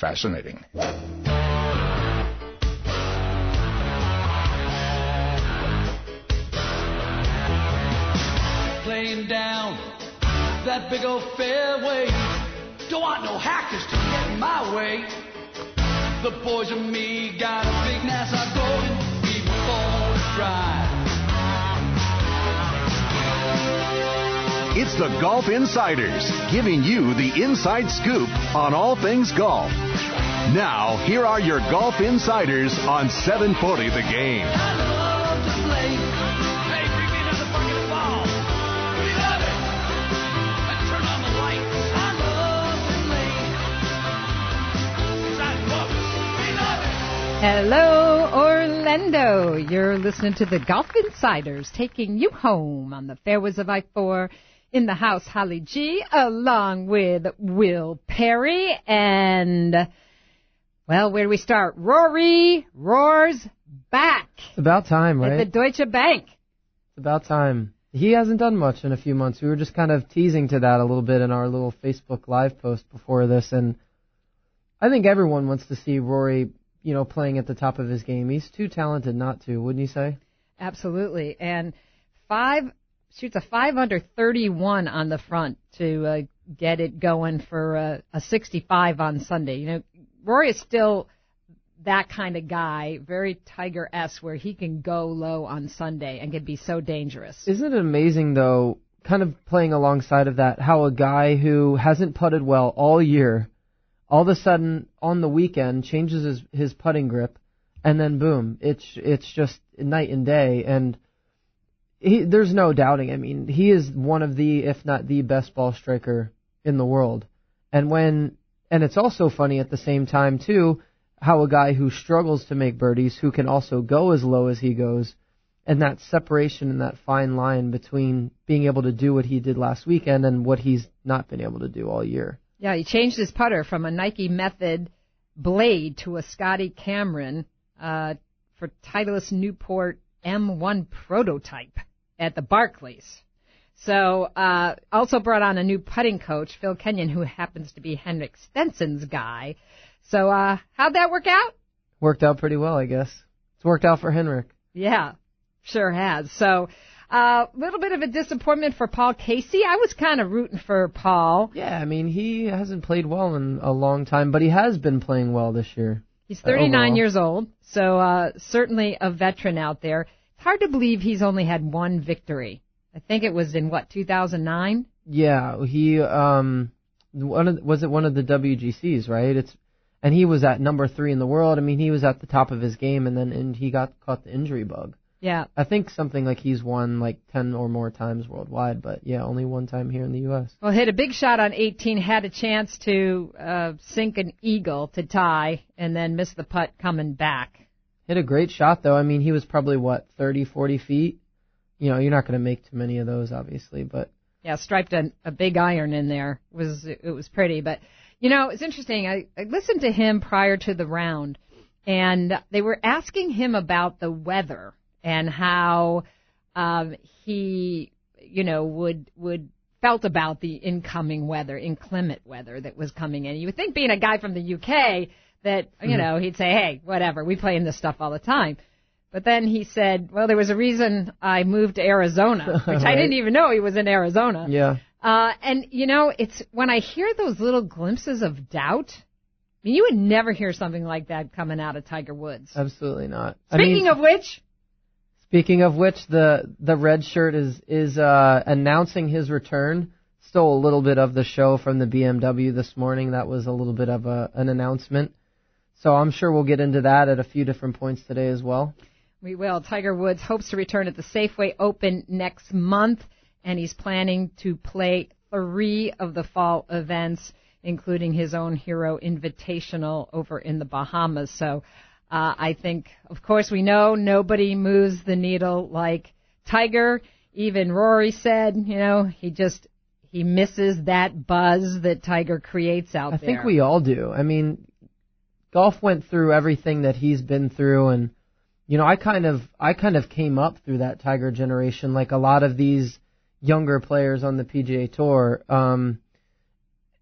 fascinating. Playing down that big old fairway. Don't want no hackers to get in my way. The boys and me got a big NASA golden people for a drive. It's the Golf Insiders, giving you the inside scoop on all things golf. Now, here are your Golf Insiders on 740 The Game. I love to play. Hey, bring me another fucking ball. We love it. Let's turn on the lights. I love to play. It's on books. Hello, Orlando. You're listening to the Golf Insiders, taking you home on the fairways of I-4. In the house, Holly G, along with Will Perry. And, well, where do we start? Rory roars back. It's about time, right? At the Deutsche Bank. It's about time. He hasn't done much in a few months. We were just kind of teasing to that a little bit in our little Facebook Live post before this. And I think everyone wants to see Rory, you know, playing at the top of his game. He's too talented not to, wouldn't you say? Absolutely. And shoots a 5 under 31 on the front to get it going for a 65 on Sunday. You know, Rory is still that kind of guy, very Tiger-esque, where he can go low on Sunday and can be so dangerous. Isn't it amazing, though, kind of playing alongside of that, how a guy who hasn't putted well all year, all of a sudden, on the weekend, changes his putting grip, and then boom, it's just night and day. And there's no doubting. I mean, he is one of the, if not the best ball striker in the world. And it's also funny at the same time, too, how a guy who struggles to make birdies, who can also go as low as he goes, and that separation and that fine line between being able to do what he did last weekend and what he's not been able to do all year. Yeah, he changed his putter from a Nike Method blade to a Scotty Cameron for Titleist Newport M1 prototype at the Barclays. So also brought on a new putting coach, Phil Kenyon, who happens to be Henrik Stenson's guy. So how'd that work out? Worked out pretty well, I guess. It's worked out for Henrik. Yeah, sure has. So a little bit of a disappointment for Paul Casey. I was kind of rooting for Paul. Yeah, I mean, he hasn't played well in a long time, but he has been playing well this year. He's 39 years old, so certainly a veteran out there. It's hard to believe he's only had one victory. I think it was in, 2009? Yeah, he was it one of the WGCs, right? And he was at number 3 in the world. I mean, he was at the top of his game, and then he caught the injury bug. Yeah. I think something like he's won 10 or more times worldwide, but yeah, only one time here in the U.S. Well, hit a big shot on 18, had a chance to sink an eagle to tie, and then missed the putt coming back. Hit a great shot, though. I mean, he was probably, 30, 40 feet? You know, you're not going to make too many of those, obviously, but... Yeah, striped a big iron in there. It was pretty, but, you know, it's interesting. I listened to him prior to the round, and they were asking him about the weather, and how he, you know, would felt about the incoming weather, inclement weather that was coming in. You would think, being a guy from the UK, that, you know, he'd say, hey, whatever, we play in this stuff all the time. But then he said, well, there was a reason I moved to Arizona, which right? I didn't even know he was in Arizona. Yeah. And, you know, it's when I hear those little glimpses of doubt, I mean, you would never hear something like that coming out of Tiger Woods. Absolutely not. Speaking of which... Speaking of which, the red shirt is announcing his return. Stole a little bit of the show from the BMW this morning. That was a little bit of an announcement. So I'm sure we'll get into that at a few different points today as well. We will. Tiger Woods hopes to return at the Safeway Open next month, and he's planning to play 3 of the fall events, including his own Hero Invitational over in the Bahamas. So... I think, of course, we know nobody moves the needle like Tiger. Even Rory said, you know, he misses that buzz that Tiger creates out there. I think we all do. I mean, golf went through everything that he's been through, and, you know, I kind of came up through that Tiger generation, like a lot of these younger players on the PGA Tour.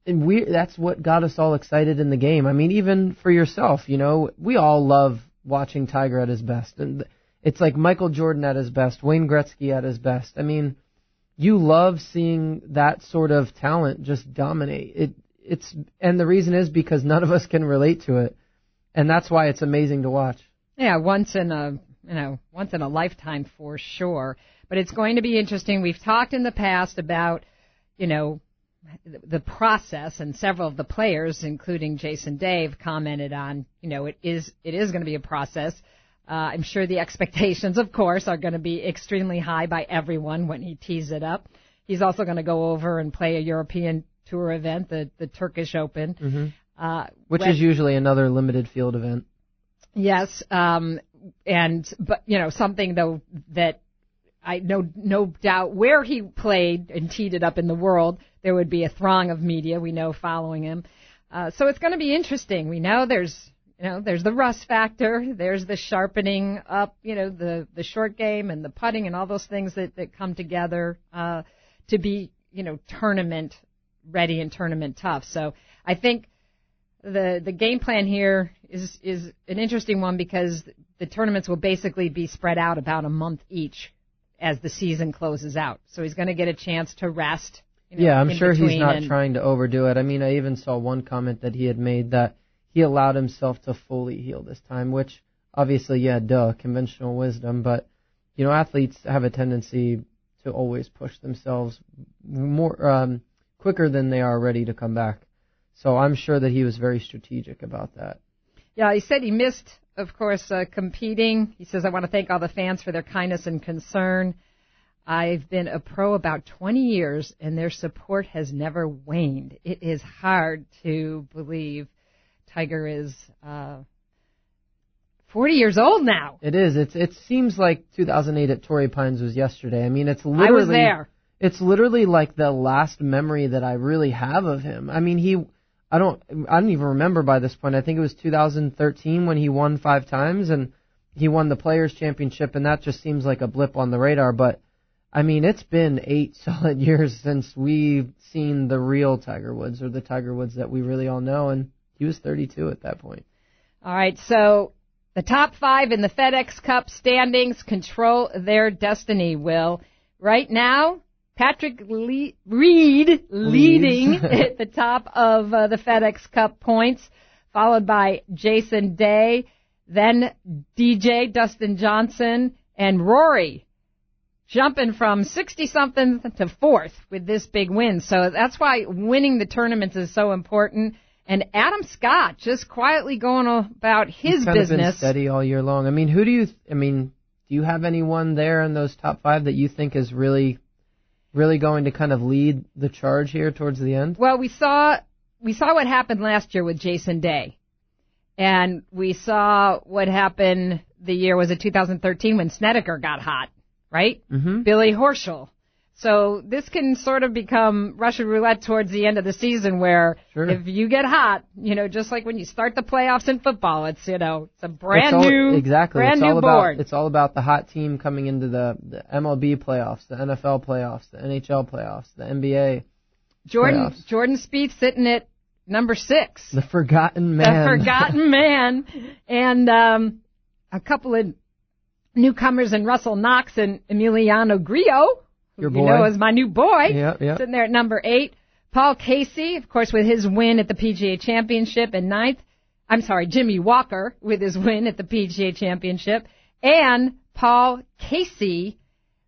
And that's what got us all excited in the game. I mean, even for yourself, you know, we all love watching Tiger at his best. And it's like Michael Jordan at his best, Wayne Gretzky at his best. I mean, you love seeing that sort of talent just dominate. And the reason is because none of us can relate to it. And that's why it's amazing to watch. Yeah, once in a lifetime for sure. But it's going to be interesting. We've talked in the past about, you know, the process, and several of the players, including Jason Day, have commented on, you know, it is going to be a process. I'm sure the expectations, of course, are going to be extremely high by everyone when he tees it up. He's also going to go over and play a European Tour event, the Turkish Open. Mm-hmm. Which is usually another limited field event. Yes. But, you know, something, though, that I no doubt where he played and teed it up in the world, there would be a throng of media, we know, following him. So it's going to be interesting. We know there's the rust factor, there's the sharpening up, you know, the short game and the putting and all those things that come together to be, you know, tournament ready and tournament tough. So I think the game plan here is an interesting one, because the tournaments will basically be spread out about a month each as the season closes out. So he's going to get a chance to rest. You know, yeah, I'm sure he's not trying to overdo it. I mean, I even saw one comment that he had made that he allowed himself to fully heal this time, which obviously, yeah, duh, conventional wisdom. But, you know, athletes have a tendency to always push themselves more quicker than they are ready to come back. So I'm sure that he was very strategic about that. Yeah, he said he missed, of course, competing. He says, I want to thank all the fans for their kindness and concern. I've been a pro about 20 years, and their support has never waned. It is hard to believe Tiger is 40 years old now. It is. It seems like 2008 at Torrey Pines was yesterday. I mean, I was there. It's literally like the last memory that I really have of him. I mean, I don't even remember by this point. I think it was 2013 when he won 5 times, and he won the Players' Championship, and that just seems like a blip on the radar, but I mean, it's been 8 solid years since we've seen the real Tiger Woods, or the Tiger Woods that we really all know, and he was 32 at that point. All right, so the top 5 in the FedEx Cup standings control their destiny, Will. Right now, Patrick Reed leading at the top of the FedEx Cup points, followed by Jason Day, then DJ Dustin Johnson, and Rory jumping from 60-something to 4th with this big win. So that's why winning the tournaments is so important. And Adam Scott just quietly going about his business. He's kind of been steady all year long. I mean, do you have anyone there in those top 5 that you think is really, really going to kind of lead the charge here towards the end? Well, we saw what happened last year with Jason Day. And we saw what happened the year, was it 2013, when Snedeker got hot. Right? Mm-hmm. Billy Horschel. So this can sort of become Russian roulette towards the end of the season, where sure, if you get hot, you know, just like when you start the playoffs in football, it's, you know, it's a brand new board. It's all about the hot team coming into the MLB playoffs, the NFL playoffs, the NHL playoffs, the NBA playoffs. Jordan Spieth sitting at number 6. The forgotten man. The forgotten man. And a couple of newcomers in Russell Knox and Emiliano Grillo, who you know is my new boy, yep. Sitting there at number 8. Paul Casey, of course, with his win at the PGA Championship in 9th. I'm sorry, Jimmy Walker with his win at the PGA Championship. And Paul Casey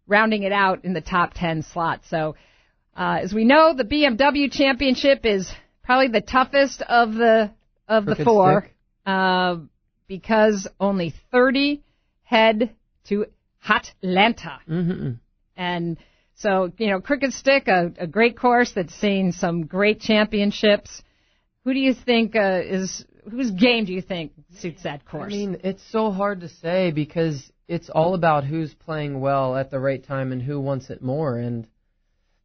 rounding it out in the top 10 slot. So as we know, the BMW Championship is probably the toughest of the 4 because only 30 head to Hotlanta. Mm-hmm. And so, you know, Crooked Stick, a great course that's seen some great championships. Who do you think whose game do you think suits that course? I mean, it's so hard to say, because it's all about who's playing well at the right time and who wants it more. And,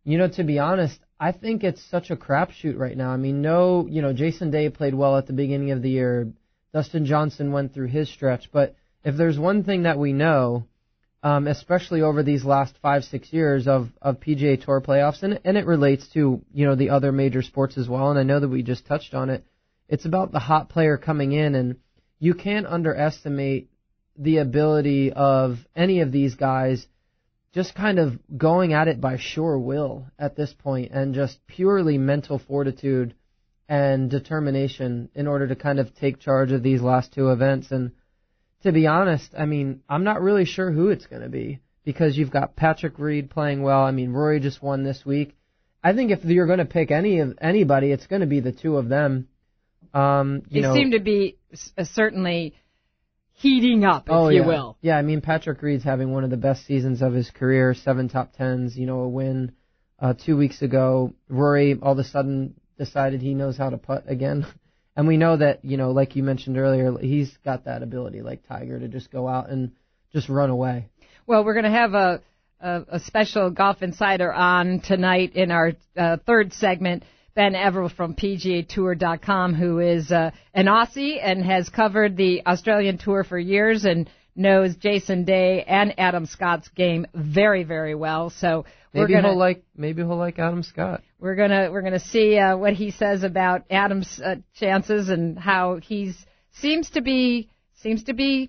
you know, to be honest, I think it's such a crapshoot right now. I mean, you know, Jason Day played well at the beginning of the year. Dustin Johnson went through his stretch, but if there's one thing that we know, especially over these last 5-6 years of PGA Tour playoffs, and it relates to, you know, the other major sports as well. And I know that we just touched on it. It's about the hot player coming in, and you can't underestimate the ability of any of these guys just kind of going at it by sheer will at this point, and just purely mental fortitude and determination in order to kind of take charge of these last two events. And to be honest, I mean, I'm not really sure who it's going to be, because you've got Patrick Reed playing well. I mean, Rory just won this week. I think if you're going to pick anybody, it's going to be the two of them. They seem to be certainly heating up, if you will. Yeah, I mean, Patrick Reed's having one of the best seasons of his career, 7 top 10s, you know, a win 2 weeks ago. Rory all of a sudden decided he knows how to putt again. And we know that, you know, like you mentioned earlier, he's got that ability, like Tiger, to just go out and just run away. Well, we're going to have a special Golf Insider on tonight in our third segment, Ben Everill from PGATour.com, who is an Aussie and has covered the Australian Tour for years and knows Jason Day and Adam Scott's game very, very well. So maybe he'll like Adam Scott. We're gonna see what he says about Adam's chances and how he seems to be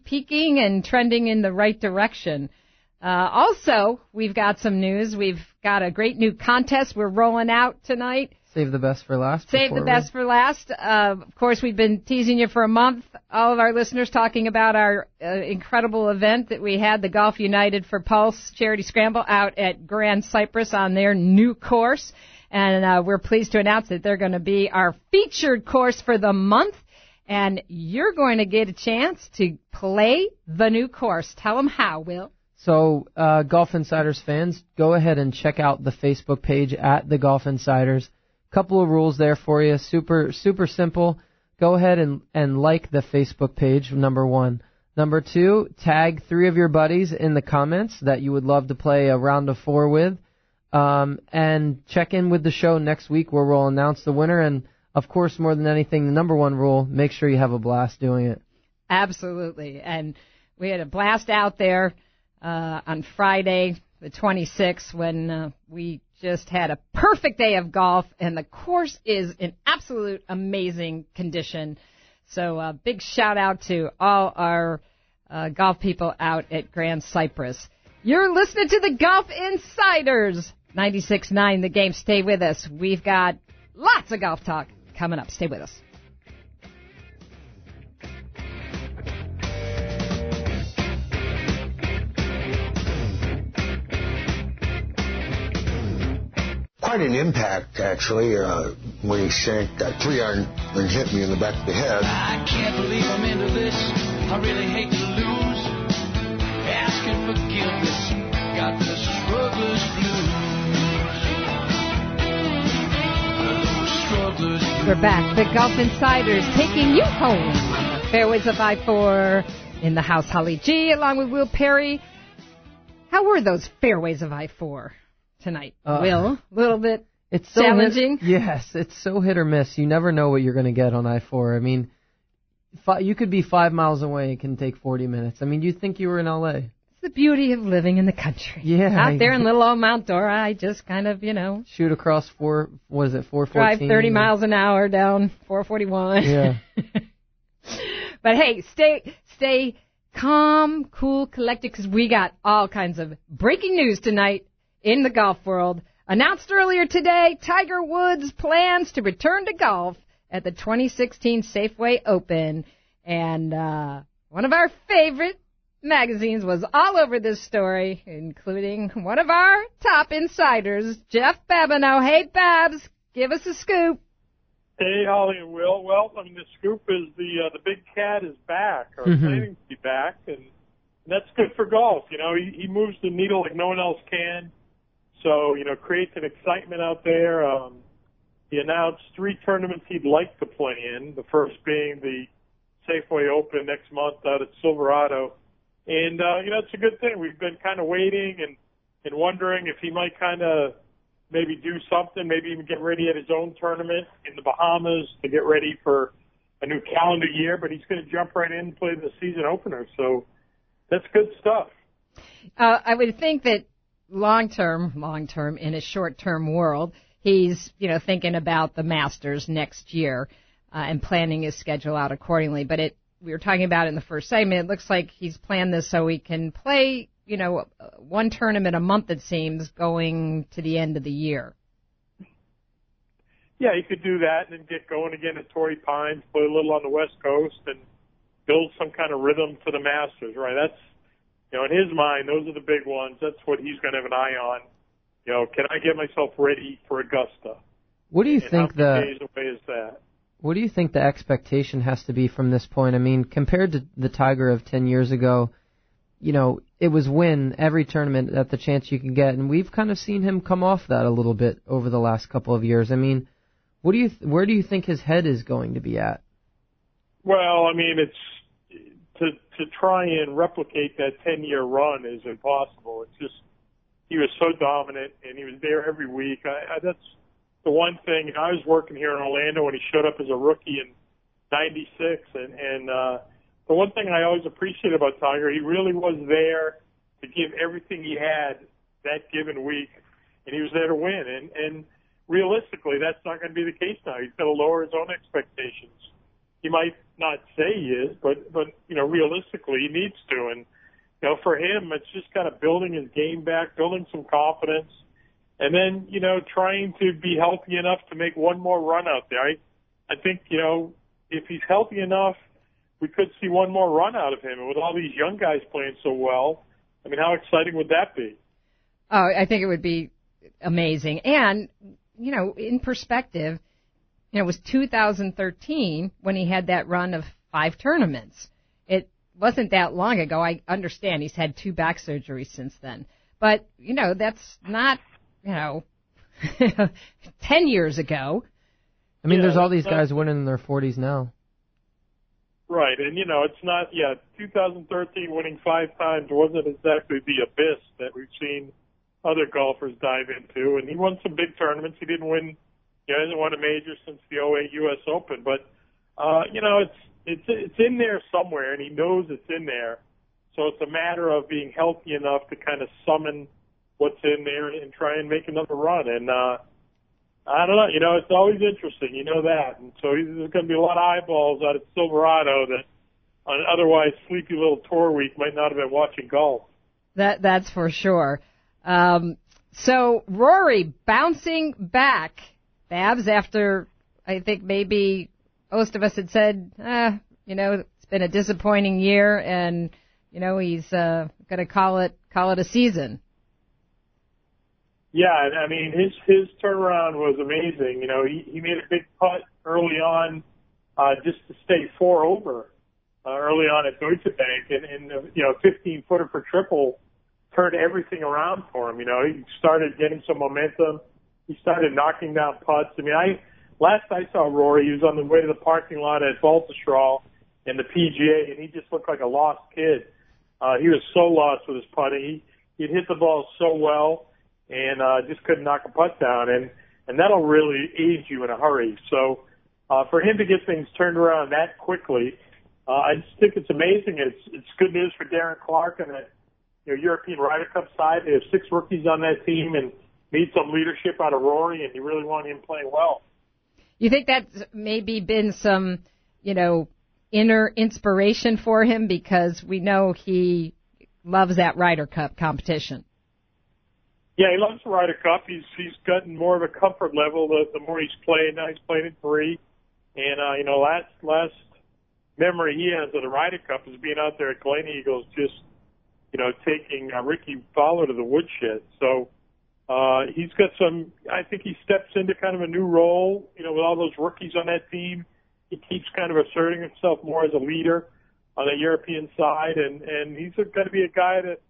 peaking and trending in the right direction. Also, we've got some news. We've got a great new contest we're rolling out tonight. Save the best for last. Of course, we've been teasing you for a month, all of our listeners, talking about our incredible event that we had, the Golf United for Pulse Charity Scramble out at Grand Cypress on their new course. And we're pleased to announce that they're going to be our featured course for the month. And you're going to get a chance to play the new course. Tell them how, Will. So, Golf Insiders fans, go ahead and check out the Facebook page at The Golf Insiders. Couple of rules there for you. Super, super simple. Go ahead and like the Facebook page, number one. Number two, tag 3 of your buddies in the comments that you would love to play a round of 4 with. And check in with the show next week where we'll announce the winner. And, of course, more than anything, the number one rule, make sure you have a blast doing it. Absolutely. And we had a blast out there on Friday, the 26th, when we just had a perfect day of golf, and the course is in absolute amazing condition. So a big shout-out to all our golf people out at Grand Cypress. You're listening to the Golf Insiders, 96.9 The Game. Stay with us. We've got lots of golf talk coming up. Stay with us. Quite an impact, actually, when he sank that 3-iron and hit me in the back of the head. I can't believe I'm into this. I really hate to lose. Asking forgiveness. Got the struggler's blues. We're back. The Golf Insiders taking you home. Fairways of I-4. In the house, Holly G, along with Will Perry. How were those fairways of I-4? Tonight, Will, a little bit challenging. Yes, it's so hit or miss. You never know what you're going to get on I-4. I mean, you could be 5 miles away. It can take 40 minutes. I mean, you'd think you were in L.A. It's the beauty of living in the country. Yeah. Out there in little old Mount Dora, I just kind of, you know. Shoot across 414. Drive 30 miles an hour down 441. Yeah. But, hey, stay calm, cool, collected, because we got all kinds of breaking news tonight. In the golf world, announced earlier today, Tiger Woods plans to return to golf at the 2016 Safeway Open. And one of our favorite magazines was all over this story, including one of our top insiders, Jeff Babineau. Hey, Babs, give us a scoop. Hey, Holly and Will. Well, I mean, the scoop is the big cat is back, or planning to be back, and that's good for golf. You know, he moves the needle like no one else can. So, you know, creates an excitement out there. He announced 3 tournaments he'd like to play in, the first being the Safeway Open next month out at Silverado. And, you know, it's a good thing. We've been kind of waiting and wondering if he might kind of maybe do something, maybe even get ready at his own tournament in the Bahamas to get ready for a new calendar year. But he's going to jump right in and play the season opener. So that's good stuff. I would think that long term in a short term world, he's, you know, thinking about the Masters next year and planning his schedule out accordingly. But we were talking about in the first segment, it looks like he's planned this so he can play, you know, one tournament a month, it seems, going to the end of the year. Yeah, he could do that and then get going again at Torrey Pines, play a little on the West Coast, and build some kind of rhythm for the Masters, right? That's, you know, in his mind, those are the big ones. That's what he's going to have an eye on. You know, can I get myself ready for Augusta? What do you think how many days away is that? What do you think the expectation has to be from this point? I mean, compared to the Tiger of 10 years ago, you know, it was win every tournament at the chance you can get, and we've kind of seen him come off that a little bit over the last couple of years. I mean, what do you where do you think his head is going to be at? Well, I mean, it's to try and replicate that 10-year run is impossible. It's just he was so dominant, and he was there every week. That's the one thing. I was working here in Orlando when he showed up as a rookie in '96, and the one thing I always appreciate about Tiger, he really was there to give everything he had that given week, and he was there to win. And realistically, that's not going to be the case now. He's going to lower his own expectations. He might not say he is, but you know, realistically, he needs to. And you know, for him, it's just kind of building his game back, building some confidence, and then you know, trying to be healthy enough to make one more run out there. I think you know, if he's healthy enough, we could see one more run out of him. And with all these young guys playing so well, I mean, how exciting would that be? Oh, I think it would be amazing. And, you know, in perspective, you know, it was 2013 when he had that run of 5 tournaments. It wasn't that long ago. I understand he's had 2 back surgeries since then. But, you know, that's not, you know, 10 years ago. I mean, yeah, there's all these guys winning in their 40s now. Right, and, you know, it's not, 2013 winning 5 times wasn't exactly the abyss that we've seen other golfers dive into. And he won some big tournaments. He didn't win, you know, he hasn't won a major since the 2008 U.S. Open. But, you know, it's in there somewhere, and he knows it's in there. So it's a matter of being healthy enough to kind of summon what's in there and try and make another run. And I don't know. You know, it's always interesting. You know that. And so there's going to be a lot of eyeballs out of Silverado that on an otherwise sleepy little tour week might not have been watching golf. That's for sure. So Rory bouncing back, Babs, after I think maybe most of us had said, you know, it's been a disappointing year and, you know, he's going to call it a season. Yeah, I mean, his turnaround was amazing. You know, he made a big putt early on just to stay 4 over early on at Deutsche Bank. And you know, 15-footer for triple turned everything around for him. You know, he started getting some momentum. He started knocking down putts. I mean, last I saw Rory, he was on the way to the parking lot at Baltusrol and the PGA, and he just looked like a lost kid. He was so lost with his putting. He'd hit the ball so well. And just couldn't knock a putt down, and that'll really age you in a hurry. So for him to get things turned around that quickly, I just think it's amazing. It's good news for Darren Clark and the European Ryder Cup side. They have 6 rookies on that team and need some leadership out of Rory, and you really want him playing well. You think that's maybe been some, you know, inner inspiration for him because we know he loves that Ryder Cup competition. Yeah, he loves the Ryder Cup. He's gotten more of a comfort level the more he's played. Now he's played in 3, and you know, last memory he has of the Ryder Cup is being out there at Glen Eagles, just you know, taking Ricky Fowler to the woodshed. So he's got some. I think he steps into kind of a new role. You know, with all those rookies on that team, he keeps kind of asserting himself more as a leader on the European side, and he's going to be a guy that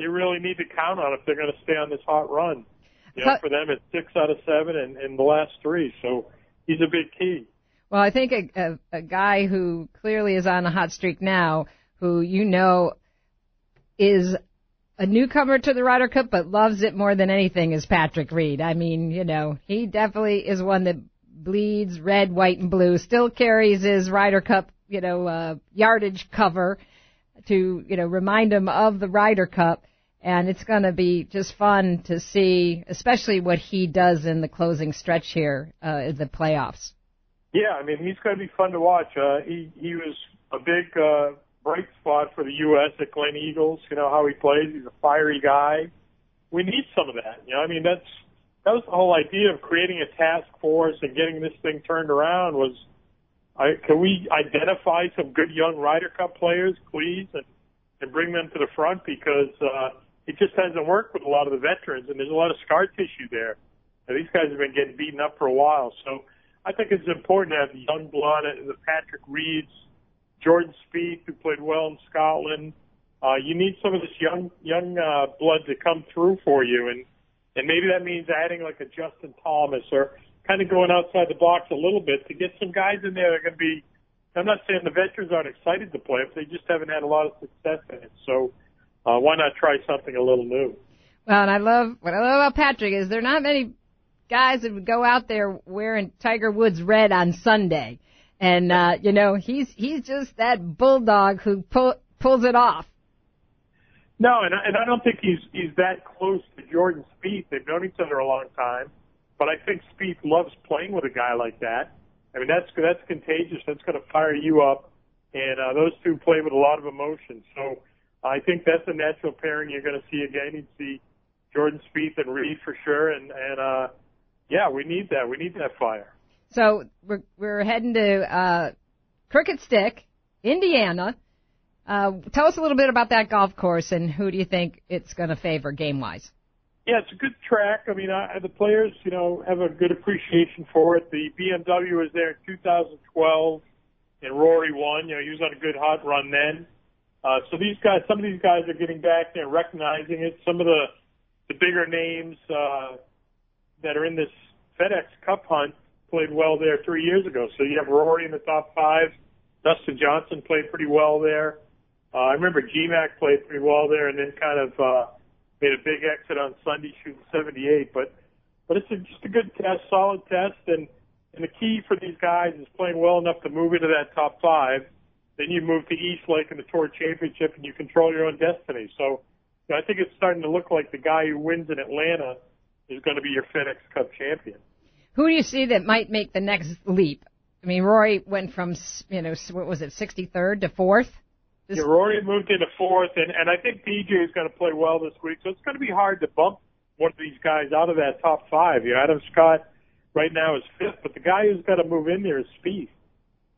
they really need to count on if they're going to stay on this hot run. You know, for them, it's 6 out of 7 and the last 3. So he's a big key. Well, I think a guy who clearly is on a hot streak now, who you know is a newcomer to the Ryder Cup but loves it more than anything, is Patrick Reed. I mean, you know, he definitely is one that bleeds red, white, and blue, still carries his Ryder Cup, you know, yardage cover to, you know, remind him of the Ryder Cup. And it's going to be just fun to see, especially what he does in the closing stretch here in the playoffs. Yeah, I mean, he's going to be fun to watch. He was a big bright spot for the U.S. at Glen Eagles, you know, how he plays. He's a fiery guy. We need some of that. You know, I mean, that was the whole idea of creating a task force and getting this thing turned around was, can we identify some good young Ryder Cup players, please, and bring them to the front because it just hasn't worked with a lot of the veterans, and there's a lot of scar tissue there. Now, these guys have been getting beaten up for a while. So I think it's important to have the young blood, the Patrick Reeds, Jordan Spieth, who played well in Scotland. You need some of this young blood to come through for you, and maybe that means adding like a Justin Thomas or kind of going outside the box a little bit to get some guys in there that are going to be – I'm not saying the veterans aren't excited to play, but they just haven't had a lot of success in it. So why not try something a little new? Well, and what I love about Patrick is there are not many guys that would go out there wearing Tiger Woods red on Sunday. And, you know, he's just that bulldog who pulls it off. No, and I don't think he's that close to Jordan Spieth. They've known each other a long time, but I think Spieth loves playing with a guy like that. I mean, that's contagious. That's going to fire you up, and those two play with a lot of emotion. So I think that's a natural pairing you're going to see again. You'd see Jordan Spieth and Reed for sure, and yeah, we need that. We need that fire. So we're heading to Crooked Stick, Indiana. Tell us a little bit about that golf course and who do you think it's going to favor game-wise? Yeah, it's a good track. I mean, the players, you know, have a good appreciation for it. The BMW was there in 2012, and Rory won. You know, he was on a good hot run then. So these guys, some of these guys are getting back there and recognizing it. Some of the bigger names that are in this FedExCup hunt played well there 3 years ago. So you have Rory in the top five. Dustin Johnson played pretty well there. I remember GMAC played pretty well there and then kind of made a big exit on Sunday shooting 78. But it's just a good test, solid test. And the key for these guys is playing well enough to move into that top five. Then you move to East Lake in the Tour Championship and you control your own destiny. So you know, I think it's starting to look like the guy who wins in Atlanta is going to be your FedEx Cup champion. Who do you see that might make the next leap? I mean, Rory went from, you know, what was it, 63rd to 4th? Yeah, Rory moved into 4th, and I think DJ is going to play well this week, so it's going to be hard to bump one of these guys out of that top five. You know, Adam Scott right now is 5th, but the guy who's got to move in there is Spieth.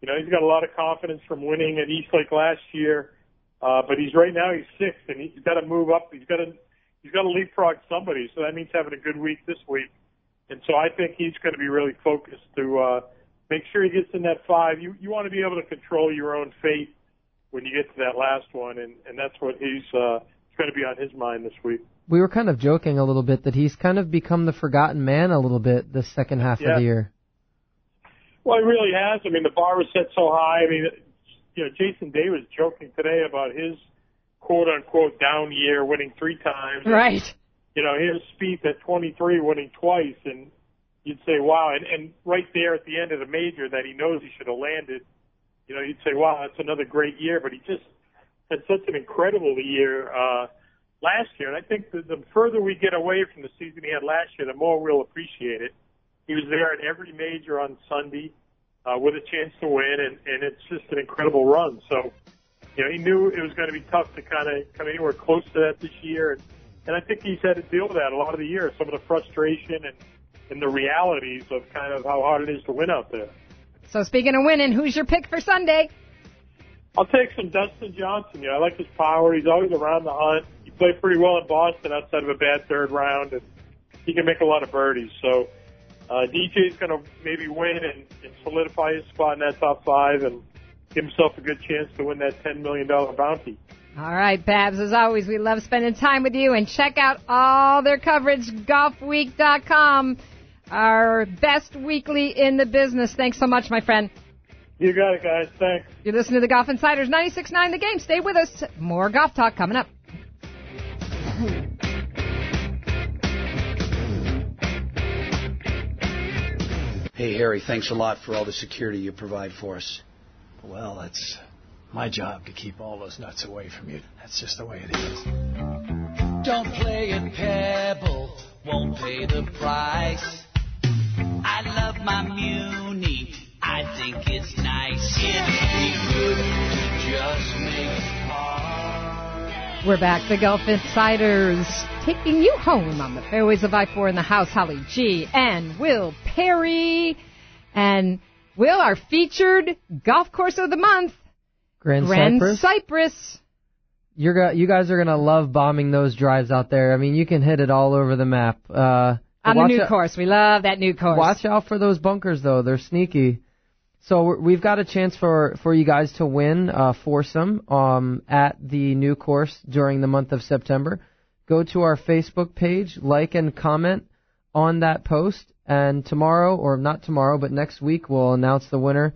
You know, he's got a lot of confidence from winning at East Lake last year, but he's right now he's 6th, and he's got to move up. He's got to leapfrog somebody, so that means having a good week this week. And so I think he's going to be really focused to make sure he gets in that five. You want to be able to control your own fate when you get to that last one, and that's what he's going to be on his mind this week. We were kind of joking a little bit that he's kind of become the forgotten man a little bit this second half of the year. Well, he really has. I mean, the bar was set so high. I mean, you know, Jason Day was joking today about his quote-unquote down year, winning 3 times. Right. And, you know, here's Spieth at 23 winning twice, and you'd say, wow, and right there at the end of the major that he knows he should have landed, you know, you'd say, wow, that's another great year. But he just had such an incredible year last year. And I think that the further we get away from the season he had last year, the more we'll appreciate it. He was there at every major on Sunday with a chance to win, and it's just an incredible run. So, you know, he knew it was going to be tough to kind of come anywhere close to that this year. And I think he's had to deal with that a lot of the year, some of the frustration and the realities of kind of how hard it is to win out there. So speaking of winning, who's your pick for Sunday? I'll take some Dustin Johnson. You know, I like his power. He's always around the hunt. He played pretty well in Boston outside of a bad third round, and he can make a lot of birdies. So DJ's going to maybe win and solidify his spot in that top five and give himself a good chance to win that $10 million bounty. All right, Babs, as always, we love spending time with you. And check out all their coverage, golfweek.com. Our best weekly in the business. Thanks so much, my friend. You got it, guys. Thanks. You're listening to the Golf Insiders 96.9 The Game. Stay with us. More golf talk coming up. Hey, Harry, thanks a lot for all the security you provide for us. Well, it's my job to keep all those nuts away from you. That's just the way it is. don't play at Pebble, won't pay the price. I love my Muni, I think it's nice. It'd be good to just make par. We're back, the Golf Insiders, taking you home on the fairways of I-4 in the house. Holly G and Will Perry. And Will, our featured golf course of the month, Grand Cypress. You guys are going to love bombing those drives out there. I mean, you can hit it all over the map. On the new course. We love that new course. Watch out for those bunkers, though. They're sneaky. So we've got a chance for you guys to win a foursome at the new course during the month of September. Go to our Facebook page, like and comment on that post. And tomorrow, or not tomorrow, but next week, we'll announce the winner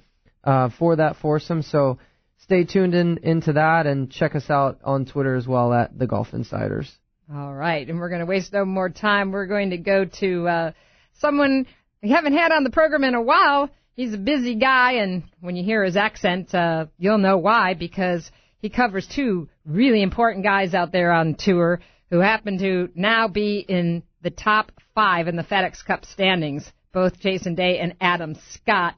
for that foursome. So stay tuned into that and check us out on Twitter as well at The Golf Insiders. All right, and we're going to waste no more time. We're going to go to someone we haven't had on the program in a while. He's a busy guy, and when you hear his accent, you'll know why, because he covers two really important guys out there on tour who happen to now be in the top five in the FedExCup standings, both Jason Day and Adam Scott.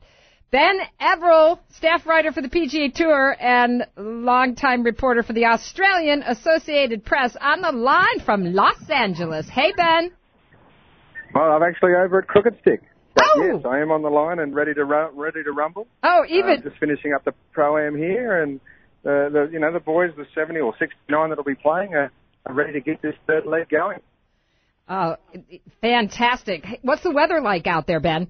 Ben Everill, staff writer for the PGA Tour and longtime reporter for the Australian Associated Press, on the line from Los Angeles. Hey, Ben. Well, I'm actually over at Crooked Stick. Oh. Yes, I am on the line and ready to rumble. Oh, even just finishing up the pro-am here, and the boys, the 70 or 69 that'll be playing, are ready to get this third leg going. Oh, fantastic! What's the weather like out there, Ben?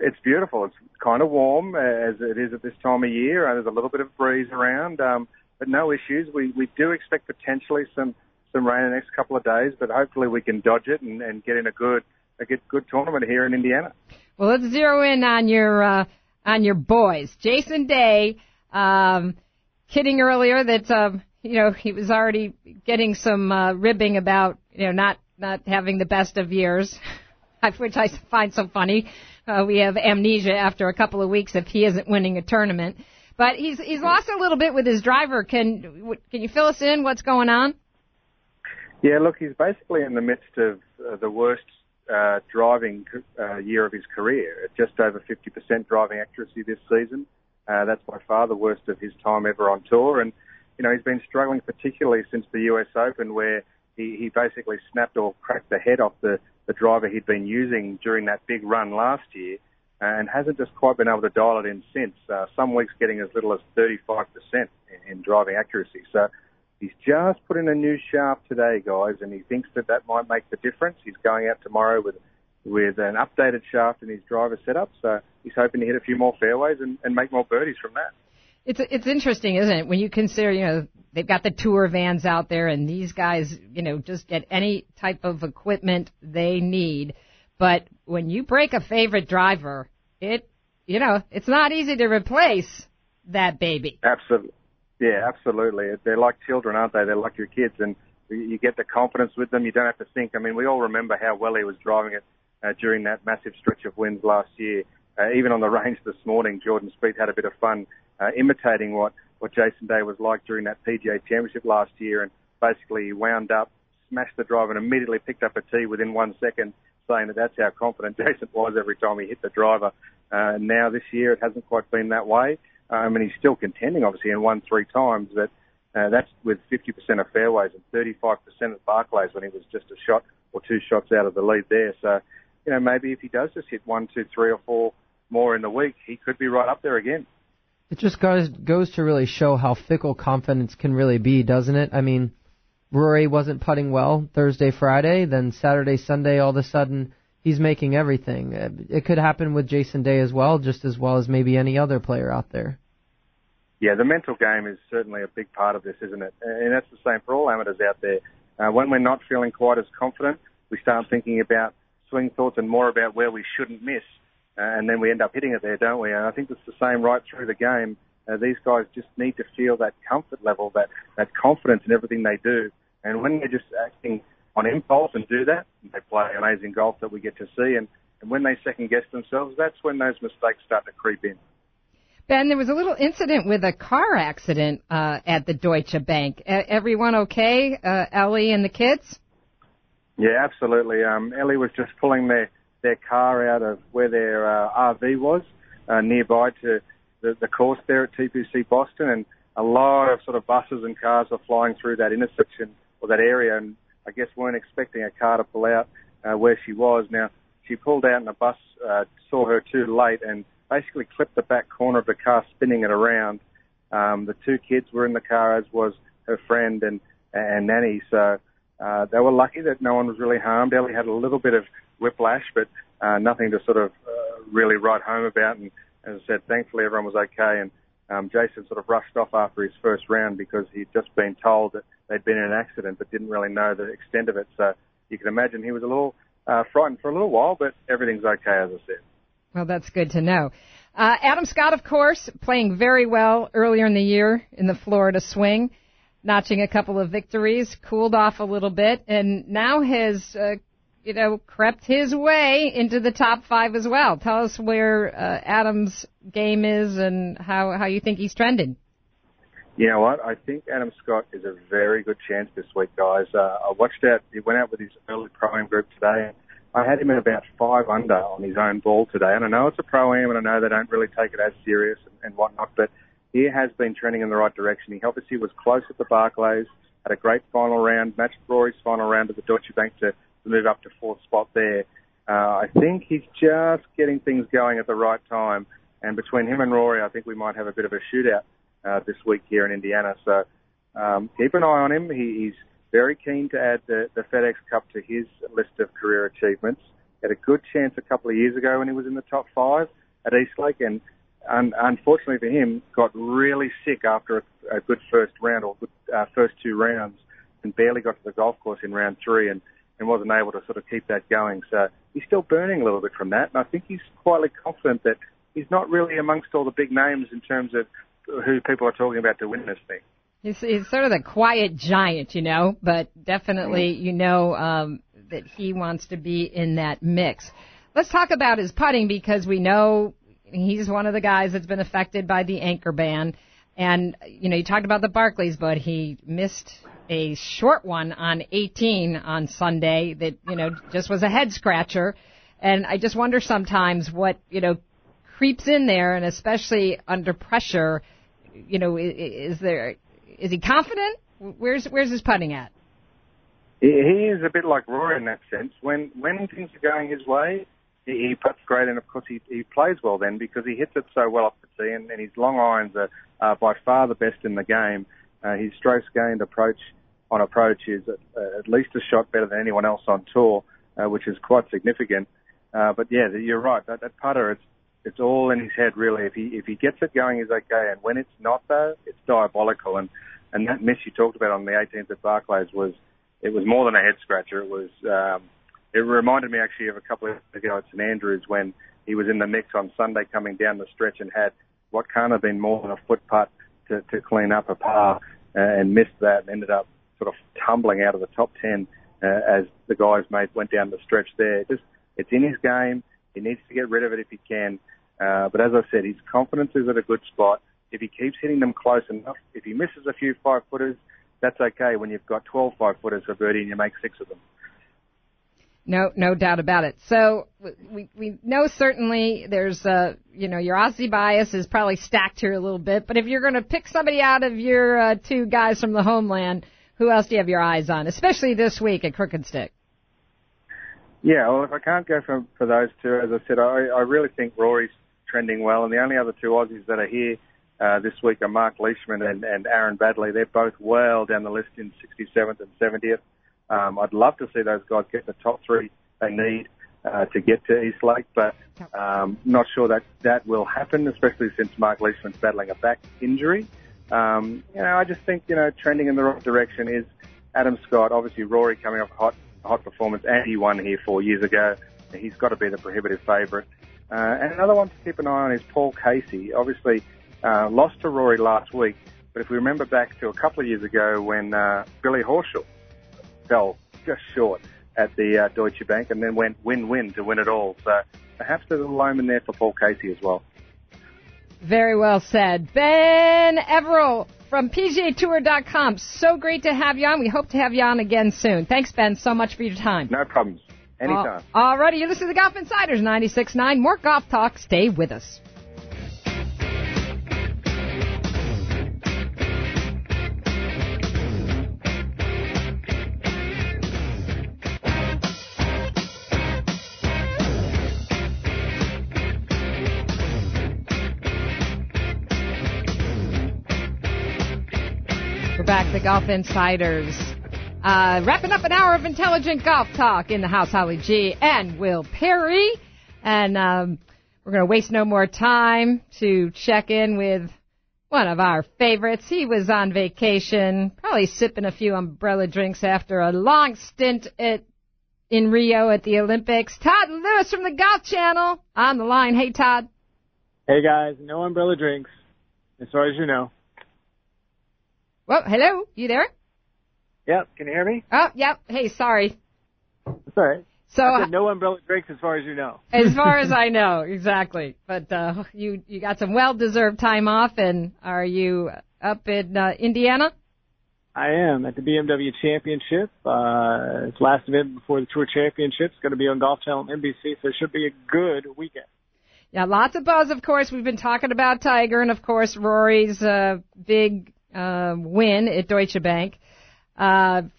It's beautiful. It's kind of warm, as it is at this time of year. There's a little bit of breeze around, but no issues. We do expect potentially some rain in the next couple of days, but hopefully we can dodge it and get in a good tournament here in Indiana. Well, let's zero in on your boys. Jason Day, kidding earlier that he was already getting some ribbing about not having the best of years, which I find so funny. We have amnesia after a couple of weeks if he isn't winning a tournament. But he's lost a little bit with his driver. Can you fill us in what's going on? Yeah, look, he's basically in the midst of the worst driving year of his career. It's just over 50% driving accuracy this season. That's by far the worst of his time ever on tour. And, he's been struggling particularly since the US Open, where he basically snapped or cracked the head off the driver he'd been using during that big run last year, and hasn't just quite been able to dial it in since. Some weeks getting as little as 35% in driving accuracy. So he's just put in a new shaft today, guys, and he thinks that might make the difference. He's going out tomorrow with an updated shaft and his driver setup, so he's hoping to hit a few more fairways and make more birdies from that. It's interesting, isn't it, when you consider, they've got the tour vans out there, and these guys, just get any type of equipment they need. But when you break a favorite driver, it's not easy to replace that baby. Absolutely. Yeah, absolutely. They're like children, aren't they? They're like your kids, and you get the confidence with them. You don't have to think. I mean, we all remember how well he was driving it during that massive stretch of wins last year. Even on the range this morning, Jordan Spieth had a bit of fun imitating what Jason Day was like during that PGA Championship last year, and basically he wound up, smashed the drive, and immediately picked up a tee within 1 second, saying that's how confident Jason was every time he hit the driver. Now this year it hasn't quite been that way. And he's still contending, obviously, and won three times, but that's with 50% of fairways and 35% at Barclays when he was just a shot or two shots out of the lead there. So, maybe if he does just hit one, two, three or four more in the week, he could be right up there again. It just goes to really show how fickle confidence can really be, doesn't it? I mean, Rory wasn't putting well Thursday, Friday, then Saturday, Sunday, all of a sudden he's making everything. It could happen with Jason Day as well, just as well as maybe any other player out there. Yeah, the mental game is certainly a big part of this, isn't it? And that's the same for all amateurs out there. When we're not feeling quite as confident, we start thinking about swing thoughts and more about where we shouldn't miss. And then we end up hitting it there, don't we? And I think it's the same right through the game. These guys just need to feel that comfort level, that confidence in everything they do. And when they're just acting on impulse and do that, they play amazing golf that we get to see. And when they second-guess themselves, that's when those mistakes start to creep in. Ben, there was a little incident with a car accident at the Deutsche Bank. Everyone okay? Ellie and the kids? Yeah, absolutely. Ellie was just pulling their car out of where their RV was nearby to the course there at TPC Boston, and a lot of sort of buses and cars were flying through that intersection or that area, and I guess weren't expecting a car to pull out where she was. Now, she pulled out and the bus saw her too late and basically clipped the back corner of the car, spinning it around. The two kids were in the car, as was her friend and nanny. So they were lucky that no one was really harmed. Ellie had a little bit of whiplash, but nothing to sort of really write home about. And as I said, thankfully everyone was okay. And Jason sort of rushed off after his first round because he'd just been told that they'd been in an accident, but didn't really know the extent of it. So you can imagine he was a little frightened for a little while, but everything's okay, as I said. Well, that's good to know. Adam Scott, of course, playing very well earlier in the year in the Florida swing, notching a couple of victories, cooled off a little bit, and now has, crept his way into the top five as well. Tell us where Adam's game is and how you think he's trending. You know what? I think Adam Scott is a very good chance this week, guys. I watched out. He went out with his early pro-am group today. I had him at about 5 under on his own ball today, and I know it's a pro-am, and I know they don't really take it as serious and whatnot, but he has been trending in the right direction. He obviously was close at the Barclays, had a great final round, matched Rory's final round at the Deutsche Bank to move up to 4th spot there. I think he's just getting things going at the right time, and between him and Rory, I think we might have a bit of a shootout this week here in Indiana. So keep an eye on him. He's very keen to add the FedEx Cup to his list of career achievements. Had a good chance a couple of years ago when he was in the top five at East Lake, and unfortunately for him, got really sick after a good first round or good, first two rounds, and barely got to the golf course in round three, and wasn't able to sort of keep that going. So he's still burning a little bit from that, and I think he's quietly confident that he's not really amongst all the big names in terms of who people are talking about to win this thing. He's sort of the quiet giant, but definitely, that he wants to be in that mix. Let's talk about his putting, because we know he's one of the guys that's been affected by the anchor ban. And, you talked about the Barclays, but he missed a short one on 18 on Sunday that, just was a head scratcher. And I just wonder sometimes what, creeps in there, and especially under pressure, is he confident? Where's his putting at? He is a bit like Rory in that sense. When things are going his way, he puts great, and of course he plays well then, because he hits it so well off the tee, and his long irons are by far the best in the game. His strokes gained approach is at least a shot better than anyone else on tour, which is quite significant. But yeah, you're right. That putter, it's all in his head, really. If he gets it going, he's okay. And when it's not, though, it's diabolical. And that miss you talked about on the 18th at Barclays was more than a head scratcher. It was it reminded me actually of a couple of years ago at St Andrews when he was in the mix on Sunday coming down the stretch and had what can't have been more than a foot putt to clean up a par, and missed that and ended up sort of tumbling out of the top 10 as the guys went down the stretch there. It's in his game. He needs to get rid of it if he can. But as I said, his confidence is at a good spot. If he keeps hitting them close enough, if he misses a few five-footers, that's okay when you've got 12 five-footers for birdie and you make 6 of them. No doubt about it. So we know certainly there's your Aussie bias is probably stacked here a little bit, but if you're going to pick somebody out of your two guys from the homeland, who else do you have your eyes on, especially this week at Crooked Stick? Yeah, well, if I can't go for those two, as I said, I really think Rory's trending well, and the only other two Aussies that are here this week are Mark Leishman and Aaron Baddeley. They're both well down the list in 67th and 70th. I'd love to see those guys get the top three they need to get to East Lake, but not sure that will happen, especially since Mark Leishman's battling a back injury. I just think, trending in the right direction is Adam Scott. Obviously, Rory coming off hot performance, and he won here 4 years ago. He's got to be the prohibitive favourite. And another one to keep an eye on is Paul Casey. Obviously, lost to Rory last week, but if we remember back to a couple of years ago when Billy Horschel fell just short at the Deutsche Bank and then went win-win to win it all. So perhaps there's a loan in there for Paul Casey as well. Very well said. Ben Everill from PGATour.com. So great to have you on. We hope to have you on again soon. Thanks, Ben, so much for your time. No problem. Anytime. All righty. You listen to the Golf Insiders 96.9. More golf talk. Stay with us. Back to Golf Insiders. Wrapping up an hour of intelligent golf talk in the house, Holly G and Will Perry. And we're going to waste no more time to check in with one of our favorites. He was on vacation, probably sipping a few umbrella drinks after a long stint in Rio at the Olympics. Todd Lewis from the Golf Channel on the line. Hey, Todd. Hey, guys. No umbrella drinks, as far as you know. Well, hello, you there? Yep, can you hear me? Oh, yep. Hey, sorry. That's all right. So no umbrella drinks, as far as you know. As far as I know, exactly. But you got some well-deserved time off, and are you up in Indiana? I am at the BMW Championship. It's last event before the Tour Championship. It's going to be on Golf Channel and NBC, so it should be a good weekend. Yeah, lots of buzz. Of course, we've been talking about Tiger, and of course Rory's big win at Deutsche Bank.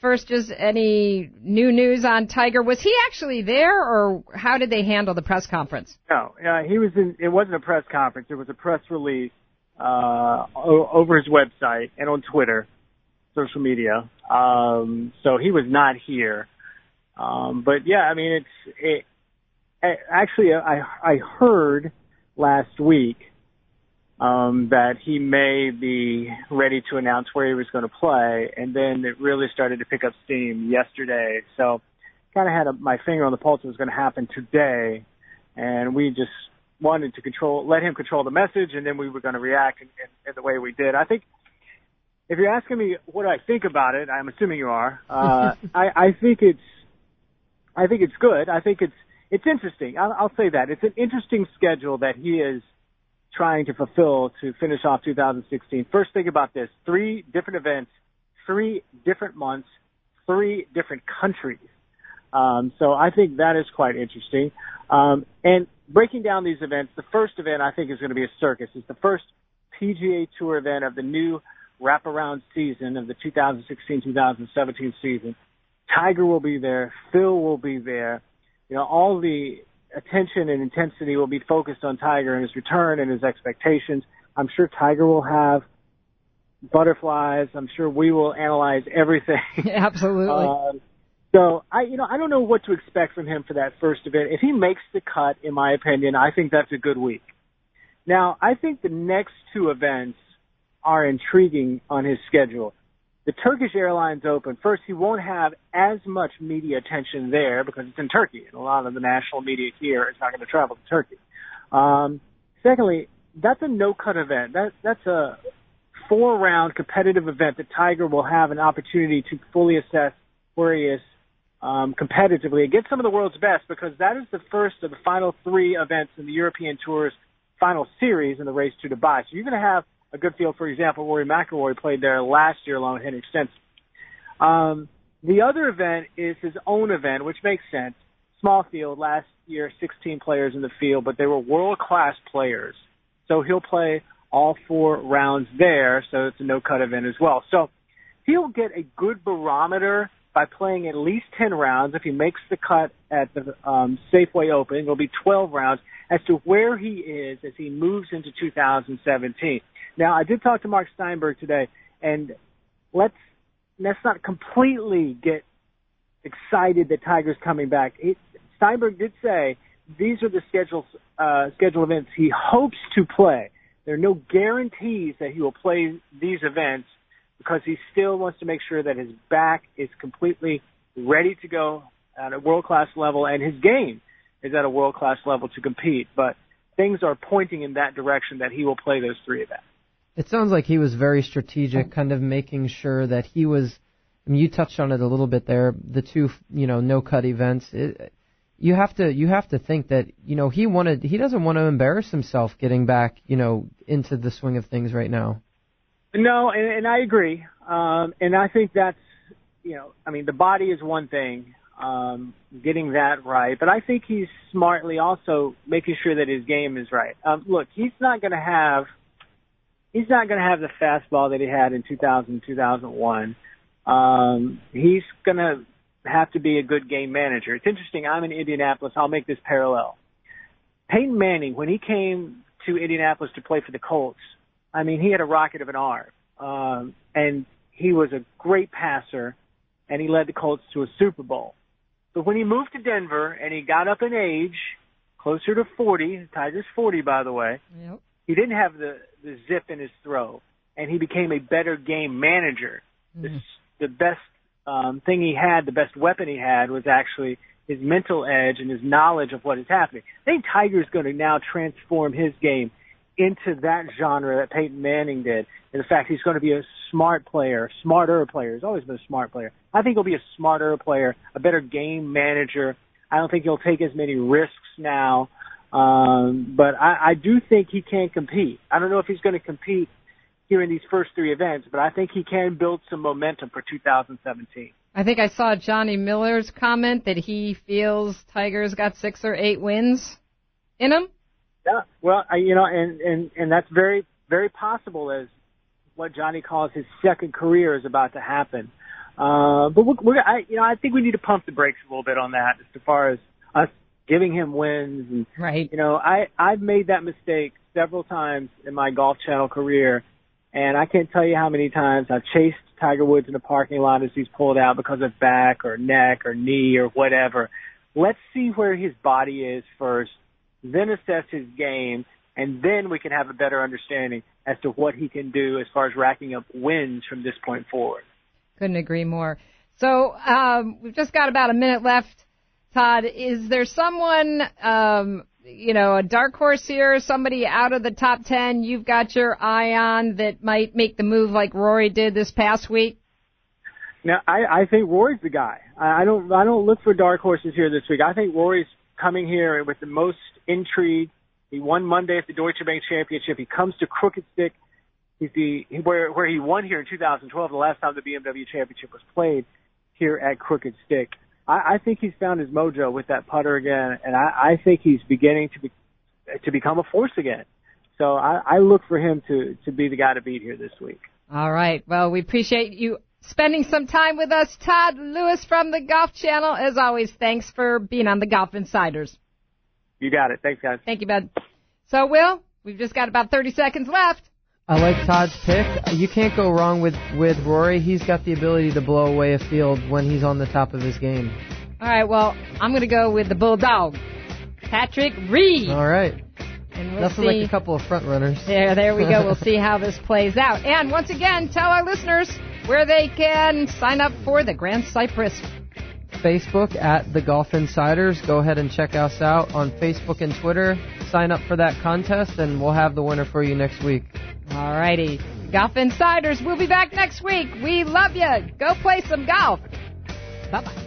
First, just any new news on Tiger? Was he actually there, or how did they handle the press conference? No, he was in. It wasn't a press conference. It was a press release over his website and on Twitter, social media. So he was not here. But yeah, I mean, actually, I heard last week that he may be ready to announce where he was going to play, and then it really started to pick up steam yesterday. So kind of had my finger on the pulse what was going to happen today, and we just wanted to let him control the message, and then we were going to react in the way we did. I think if you're asking me what I think about it, I'm assuming you are. I think it's good. I think it's interesting. I'll say that. It's an interesting schedule that he is trying to fulfill to finish off 2016. First, think about this. 3 different events, 3 different months, 3 different countries. So I think that is quite interesting. And breaking down these events, the first event I think is going to be a circus. It's the first PGA Tour event of the new wraparound season of the 2016-2017 season. Tiger will be there. Phil will be there. You know, all the attention and intensity will be focused on Tiger and his return and his expectations. I'm sure Tiger will have butterflies. I'm sure we will analyze everything. Yeah, absolutely. So I don't know what to expect from him for that first event. If he makes the cut, in my opinion, I think that's a good week. Now, I think the next 2 events are intriguing on his schedule. The Turkish Airlines Open, first, he won't have as much media attention there because it's in Turkey, and a lot of the national media here is not going to travel to Turkey. Secondly, that's a no-cut event. That's a 4-round competitive event that Tiger will have an opportunity to fully assess where he is competitively and get some of the world's best, because that is the first of the final 3 events in the European Tour's final series in the race to Dubai. So you're going to have a good field. For example, Rory McIlroy played there last year along with Henrik Stenson. The other event is his own event, which makes sense. Small field. Last year, 16 players in the field, but they were world-class players. So he'll play all 4 rounds there, so it's a no-cut event as well. So he'll get a good barometer by playing at least 10 rounds. If he makes the cut at the Safeway Open, it'll be 12 rounds as to where he is as he moves into 2017. Now, I did talk to Mark Steinberg today, and let's not completely get excited that Tiger's coming back. Steinberg did say these are the scheduled events he hopes to play. There are no guarantees that he will play these events because he still wants to make sure that his back is completely ready to go at a world-class level, and his game is at a world-class level to compete. But things are pointing in that direction that he will play those 3 events. It sounds like he was very strategic, kind of making sure that he was, I mean, you touched on it a little bit there, the 2, no-cut events. It, You have to think that, you know, he doesn't want to embarrass himself getting back, you know, into the swing of things right now. No, and I agree. And I think that's, you know, I mean, the body is one thing, getting that right. But I think he's smartly also making sure that his game is right. Look, he's not going to have the fastball that he had in 2000, 2001. He's going to have to be a good game manager. It's interesting. I'm in Indianapolis. I'll make this parallel. Peyton Manning, when he came to Indianapolis to play for the Colts, I mean, he had a rocket of an arm. And he was a great passer, and he led the Colts to a Super Bowl. But when he moved to Denver and he got up in age, closer to 40, Tiger's 40, by the way, yep. He didn't have the zip in his throw, and he became a better game manager. Mm-hmm. The best thing he had, the best weapon he had, was actually his mental edge and his knowledge of what is happening. I think Tiger's going to now transform his game into that genre that Peyton Manning did. And the fact he's going to be a smart player, smarter player. He's always been a smart player. I think he'll be a smarter player, a better game manager. I don't think he'll take as many risks now. But I do think he can compete. I don't know if he's going to compete here in these first three events, but I think he can build some momentum for 2017. I think I saw Johnny Miller's comment that he feels Tiger's got 6 or 8 wins in him. Yeah, well, you know, and that's very, very possible, as what Johnny calls his second career is about to happen. But I think we need to pump the brakes a little bit on that as far as us giving him wins. And, right. You know, I've made that mistake several times in my Golf Channel career, and I can't tell you how many times I've chased Tiger Woods in the parking lot as he's pulled out because of back or neck or knee or whatever. Let's see where his body is first, then assess his game, and then we can have a better understanding as to what he can do as far as racking up wins from this point forward. Couldn't agree more. So we've just got about a minute left, Todd. Is there someone, a dark horse here, somebody out of the top 10 you've got your eye on that might make the move like Rory did this past week? Now, I think Rory's the guy. I don't look for dark horses here this week. I think Rory's coming here with the most intrigue. He won Monday at the Deutsche Bank Championship. He comes to Crooked Stick, where he won here in 2012, the last time the BMW Championship was played here at Crooked Stick. I think he's found his mojo with that putter again, and I think he's beginning to become a force again. So I look for him to be the guy to beat here this week. All right. Well, we appreciate you spending some time with us. Todd Lewis from the Golf Channel. As always, thanks for being on the Golf Insiders. You got it. Thanks, guys. Thank you, bud. So, Will, we've just got about 30 seconds left. I like Todd's pick. You can't go wrong with Rory. He's got the ability to blow away a field when he's on the top of his game. All right, well, I'm going to go with the Bulldog, Patrick Reed. All right. And we'll Nothing see. Like a couple of front runners. There we go. We'll see how this plays out. And once again, tell our listeners where they can sign up for the Grand Cypress. Facebook at The Golf Insiders. Go ahead and check us out on Facebook and Twitter. Sign up for that contest, and we'll have the winner for you next week. All righty. Golf Insiders, we'll be back next week. We love you. Go play some golf. Bye-bye.